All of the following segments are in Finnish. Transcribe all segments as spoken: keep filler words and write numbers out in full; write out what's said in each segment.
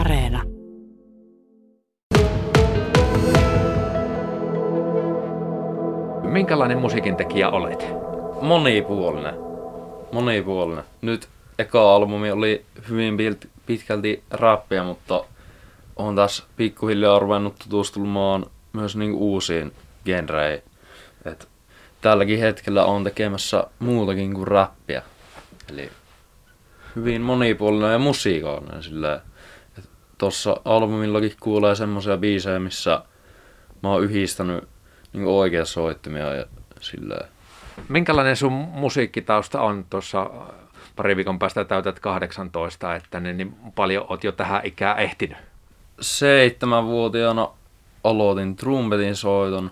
Areena. Minkälainen musiikintekijä olet? Monipuolinen. Monipuolinen. Nyt eka albumi oli hyvin pitkälti rappia, mutta olen tässä pikkuhiljaa ruvennut tutustumaan myös niin uusiin genreihin. Et tälläkin hetkellä olen tekemässä muutakin kuin rappia. Eli hyvin monipuolinen ja musiikallinen silleen. Tuossa albumillakin kuulee semmoisia biisejä, missä mä oon yhdistänyt niin oikea soittimia ja silleen. Minkälainen sun musiikkitausta on? Tuossa pari viikon päästä täytät kahdeksantoista, että niin paljon oot jo tähän ikään ehtinyt. Seitsemänvuotiaana aloitin trumpetin soiton.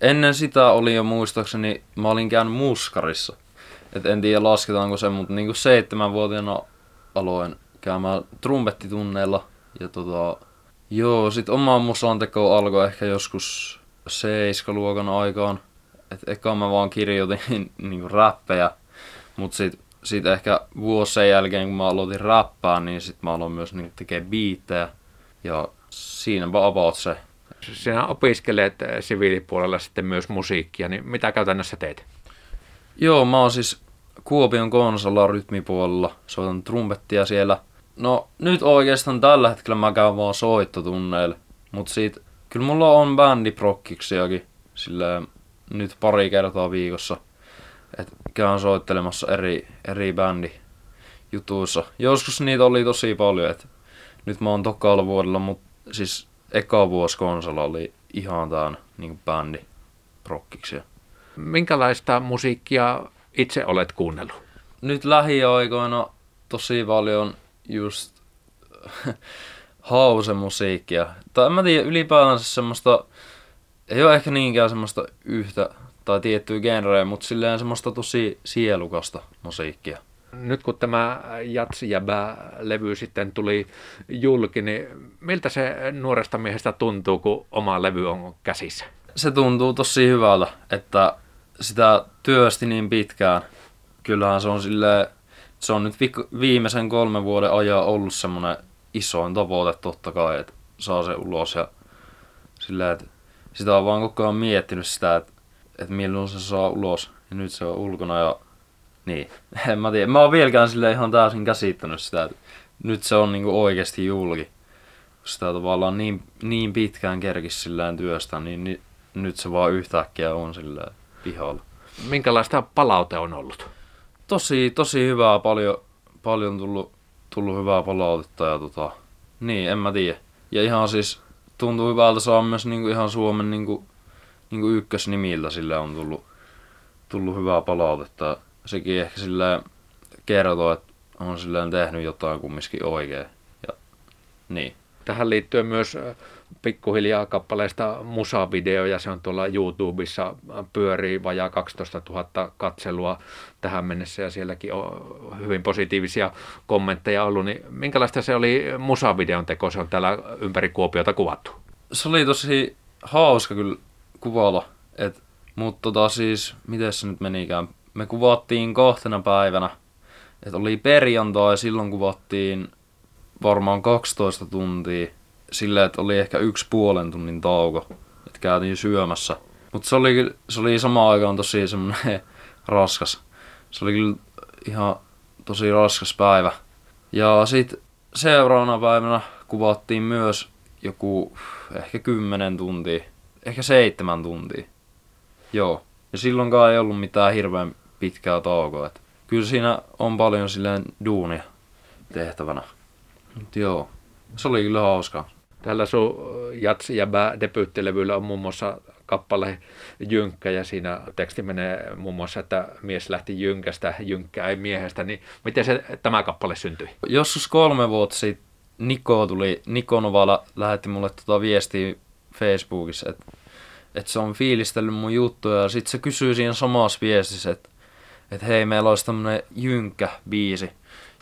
Ennen sitä oli jo muistaakseni, mä olin käynyt muskarissa. Et en tiedä lasketaanko se, mutta niinku seitsemänvuotiaana aloin käymään trumpettitunneilla. Ja tota, joo, sit omaa musantekoa alkoi ehkä joskus seiskaluokan aikaan. Et eka mä vaan kirjoitin niinku räppejä, mut sit, sit ehkä vuosi sen jälkeen kun mä aloitin räppää, niin sit mä aloin myös niinku tekee biittejä. Ja siinäpä about se. Sinä opiskelet siviilipuolella sitten myös musiikkia, niin mitä käytännössä teet? Joo, mä oon siis Kuopion konsola rytmipuolella, soitan trumpettia siellä. No nyt oikeastaan tällä hetkellä mä käyn vaan soittotunneille, mut sit kyllä mulla on bändiprokkiksiakin silleen nyt pari kertaa viikossa, että käyn soittelemassa eri, eri bändijutuissa. Joskus niitä oli tosi paljon, että nyt mä oon tokalla vuodella, mut siis eka vuosi konsola oli ihan tään niinku bändiprokkiksia. Minkälaista musiikkia itse olet kuunnellut? Nyt lähiaikoina tosi paljon just hausemusiikkia. Tai en mä tiedä, ylipäätänsä semmoista, ei ole ehkä niinkään semmoista yhtä tai tiettyä genreä, mutta silleen semmoista tosi sielukasta musiikkia. Nyt kun tämä Jazzjäbä-levy sitten tuli julki, niin miltä se nuoresta miehestä tuntuu, kun oma levy on käsissä? Se tuntuu tosi hyvältä, että sitä työsti niin pitkään. Kyllähän se on silleen, se on nyt viimeisen kolmen vuoden ajan ollut semmoinen isoin tavoite totta kai, että saa se ulos ja silleen, että sitä on vaan koko ajan miettinyt sitä, että, että milloin se saa ulos ja nyt se on ulkona ja niin. En mä tiedä, mä oon vieläkään silleen ihan täysin käsittänyt sitä, että nyt se on niinku oikeasti julki. Sitä tavallaan niin, niin pitkään kerkis silleen työstä, niin ni, nyt se vaan yhtäkkiä on silleen pihalla. Minkälaista palaute on ollut? Tosi, tosi hyvää, paljon, paljon tullut, tullut hyvää palautetta ja tota, niin, en mä tiedä. Ja ihan siis tuntuu hyvältä saa myös niinku ihan Suomen niinku, niinku ykkösnimiltä silleen on tullut, tullut hyvää palautetta. Sekin ehkä silleen kertoo, että on silleen tehnyt jotain kumminkin oikein ja niin. Tähän liittyen myös pikkuhiljaa kappaleista musavideoja, se on tuolla YouTubessa, pyörii vajaa kaksitoista tuhatta katselua tähän mennessä ja sielläkin on hyvin positiivisia kommentteja ollut, niin minkälaista se oli musavideon teko, se on täällä ympäri Kuopiota kuvattu? Se oli tosi hauska kyllä kuvalla, mutta tota siis, miten se nyt menikään, me kuvattiin kahtena päivänä, että oli perjantai, silloin kuvattiin varmaan kaksitoista tuntia silleen, että oli ehkä yksi puolen tunnin tauko, että käytiin syömässä. Mutta se oli kyllä, se oli samaan aikaan tosi semmoinen raskas. Se oli kyllä ihan tosi raskas päivä. Ja sitten seuraavana päivänä kuvattiin myös joku ehkä kymmenen tuntia, ehkä seitsemän tuntia. Joo. Ja silloinkaan ei ollut mitään hirveän pitkää taukoa. Et kyllä siinä on paljon silleen duunia tehtävänä. Joo, se oli kyllä hauskaa. Tällä sun Jazzjäbä-debyyttilevyllä on muun muassa kappale Jynkkä ja siinä teksti menee muun muassa, että mies lähti Jynkästä, Jynkkää ei miehestä, niin miten se tämä kappale syntyi? Joskus kolme vuotta sitten Niko tuli, Nikonova lähetti mulle tota viestiä Facebookissa, että, että se on fiilistellyt mun juttuja ja sitten se kysyy siinä samassa viestissä, että, että hei meillä olisi tämmönen Jynkkä-biisi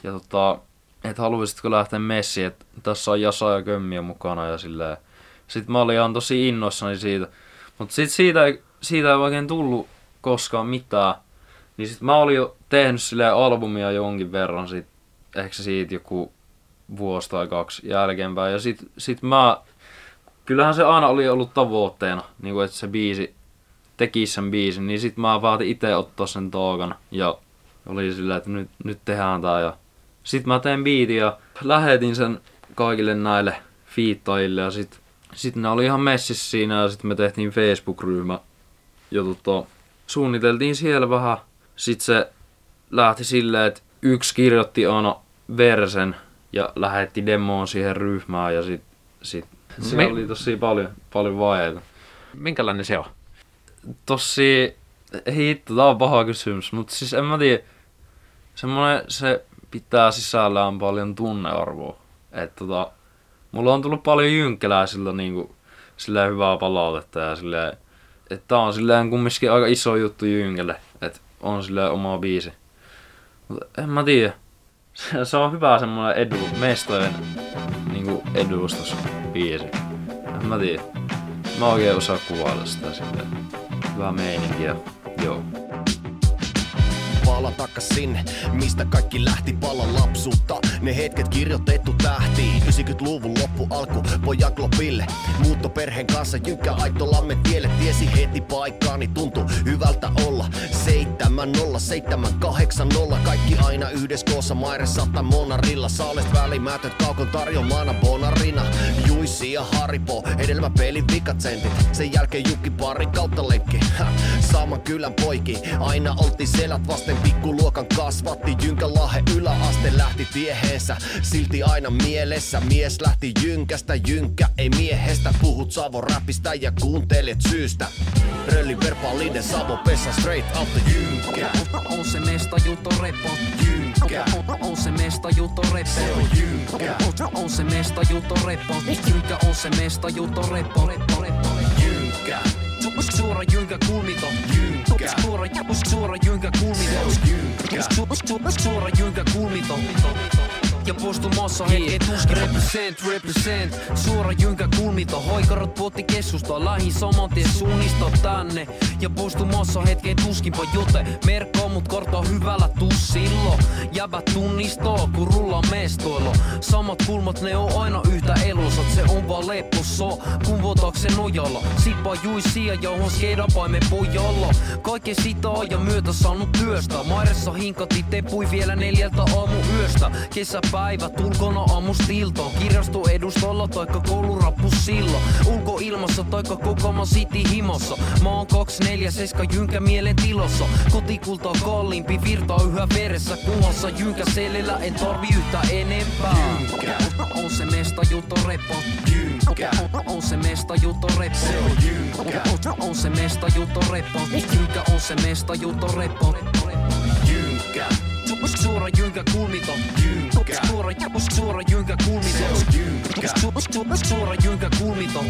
ja tota että haluaisitko lähteä messiin, että tässä on jasa ja kömmiä mukana ja silleen. Sitten mä olin ihan tosi innoissani siitä. Mutta sitten siitä, siitä ei oikein tullut koskaan mitään. Niin sit mä olin jo tehnyt silleen albumia jonkin verran. Sit, ehkä siitä joku vuosi tai kaksi jälkeenpäin. Ja sit, sit mä, kyllähän se aina oli ollut tavoitteena, niin kun, että se biisi tekisi sen biisin, niin sit mä päätin itse ottaa sen taakan ja oli sillä, että nyt, nyt tehdään tää. Ja sit mä tein biitin ja lähetin sen kaikille näille fiittajille ja sit, sit ne oli ihan messissä siinä ja sit me tehtiin Facebook-ryhmä ja tota, suunniteltiin siellä vähän. Sit se lähti silleen, että yksi kirjoitti aina versen ja lähetti demoon siihen ryhmään ja sit, sit siellä Me... oli tosi paljon, paljon vaiheita. Minkälainen se on? Tosi, hitto, tää on paha kysymys, mut siis en mä tiedä, semmonen se pitää sisällään paljon tunnearvoa. Et tota, mulla on tullut paljon jynkkäläisillä niinku silleen hyvää palautetta ja silleen, että tää on silleen kumminkin aika iso juttu Jynkälle, että on silleen oma biisi. Mut en mä tiedä, se on hyvä semmonen edu, mestojen niinku edustusbiisi. En mä tiedä, mä oikein osaan kuvailla sitä silleen, hyvää meininkiä, joo. Pala takaisin, mistä kaikki lähti, pala lapsuutta. Ne hetket kirjoitettu tähtiin, yhdeksänkymmentäluvun loppu alku pojan klopille. Muutto perheen kanssa Jynkkä Aittolammen tielle, tiesi heti paikkaani, tuntui hyvältä olla. Seitsemän nolla, seitsemän kahdeksan nolla, kaikki aina yhdessä koossa, mairessa tai monarilla. Saalet välimätöt kaukon tarjomaana bonarina, Juissi ja Haribo, edelmä pelin vikatsentit. Sen jälkeen Jukki parin kautta lenkki, sama kylän poiki, aina oltiin selät vasten. Pikkuluokan kasvatti Jynkän lahe, yläaste lähti tieheensä, silti aina mielessä. Mies lähti Jynkästä, Jynkkä ei miehestä. Puhut Savon räpistä ja kuuntelet syystä. Rölli verbaalinen Savon pessa, straight out the Jynkkä. On se mestajuuto repo Jynkkä. On se mestajuuto repo. Se on Jynkkä. On se mestajuuto repo Jynkkä. On se mestajuuto repo Jynkkä. Suora Jynkkä kulmito Jynkkä. Suora suora Jynkkä kulmito Jynkkä. Suora Jynkkä kulmito ja postumossa hei et uski. Represent, represent. Suora Jynkkä kulmito, hoikarot potti keskusta, lähi samantie suunnisto tänne. Ja postumossa hetki et uskinpa jote, merkkaa mut korttaa hyvällä tussilla. Jäbä tunnistoo, kun rullaa mestoilla. Samat kulmat ne on aina yhtä elusat, se on vaan lepposo, kun vuotaakse nojalla. Sippa juisia ja johon skeidapaimen pojalla. Kaiken sitä ja myötä saanut työstä. Mairessa hinkati tepui vielä neljältä aamu yöstä. Kesä päivä tulkona aamustiltoon, kirjasto edustolla taikka koulurappu silloin. Ulkoilmassa taikka kokama siti himossa, mä oon kaksi neljä seitsemän Jynkkä mielen tilassa. Kotikultaa kalliimpi virtaa yhä veressä, kuhassa Jynkkä selellä en tarvi yhtä enempää. Jynkkä. On se mestajuuto repo Jynkkä. On se mestajuuto repo. Se on Jynkkä. On se mestajuuto repo Jynkkä. On se mestajuuto repo Jynkkä. Suora Jynkkä kulmito Jynkkä. Suora suora Jynkkä kulmito. Se on Jynkkä. Suora Jynkkä kulmito.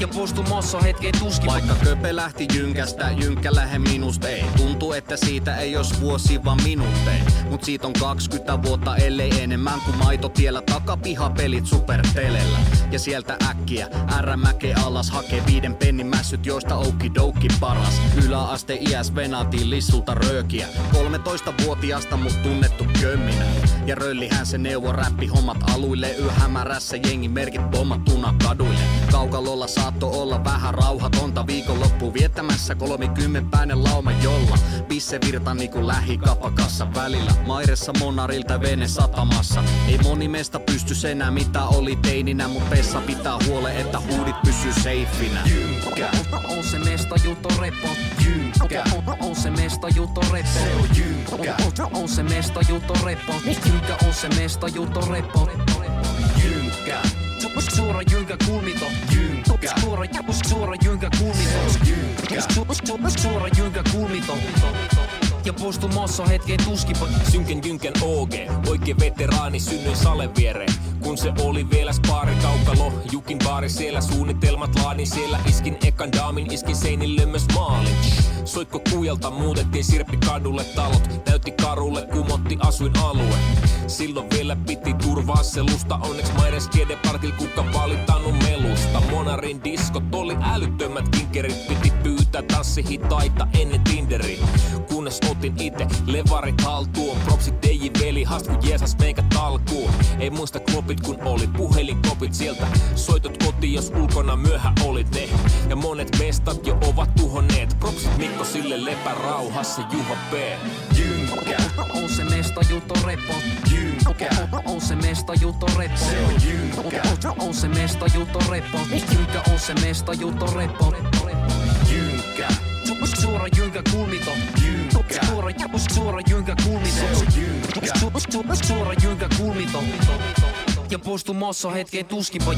Ja postumassa hetken tuskin. Vaikka köpe lähti Jynkästä, Jynkkä lähe minusta ei. Tuntuu, että siitä ei jos vuosi vaan minuutteja. Mut siitä on kaksikymmentä vuotta ellei enemmän, kun maitotiellä takapihapelit supertelellä. Ja sieltä äkkiä R-mäke alas, hakee viiden pennin mässyt, joista okidoki paras. Yläaste iäs venaatiin lissulta röökiä, kolmetoistavuotiaasta mut tunnettu kömminä. Ja röllihän se neuvo räppi hommat aluille, yhämärässä jengi merkit bommatuna kaduille. Kaukalolla saatto olla vähän rauhatonta, viikonloppu viettämässä kolmikymmenpäinen lauma jolla. Bisse virta niinku lähikapakassa välillä, mairessa monarilta vene satamassa. Ei moni mesta pysty enää mitä oli teininä, mut pessa pitää huole, että huudit pysyy seifinä. Jynkkä. On se mestajuuto repo Jynkkä. On se mestajuuto repo. Se on Jynkkä. On se mestajuuto repo Jynkkä. On se mestajuuto repo Jynkkä. Suora Jynkkä kulmito Jynkkä. Suora suora Jynkkä kulmito Jynkkä. Suora Jynkkä kulmito. Ja postumassa hetken tuskipa. Synken Jynkän O G, oikee veteraani, synnyin salen viereen. kun se oli vielä spaari kaukalo. Jukin baari siellä, suunnitelmat laadin siellä. Iskin ekan daamin, iskin seinille myös maalin. Soitko kujelta, muutettiin Sirppi kadulle talot. Näytti karulle, kumotti asuinalue. Silloin vielä piti turvaa selusta. Onneksi Maires Kiedepartil kukka valittanut melusta. Monarin diskot oli älyttömät kinkerit. Piti pyytää tanssihitaita ennen Tinderi. Kunnes otin ite levarit haltuun. Propsit D J veli, hasku jeesas meikä talkuun. Ei muista klopit kun oli puhelinkopit sieltä. Soitot kotiin jos ulkona myöhä olit ne. Ja monet mestat jo ovat tuhonneet. Propsit Mikko sille lepä rauhassa Juha P. Jynkkä on se mesta juto repo. Jynkkä on se mesta juto repo. Se on Jynkkä on se mesta juto repo. Jynkkä on se mesta juto repo. Jynkkä suora jynkkä kulmito. Suora suora jynkkä kulmito. Suora jynkkä kulmito. Ja poistumossa hetken tuskinpa.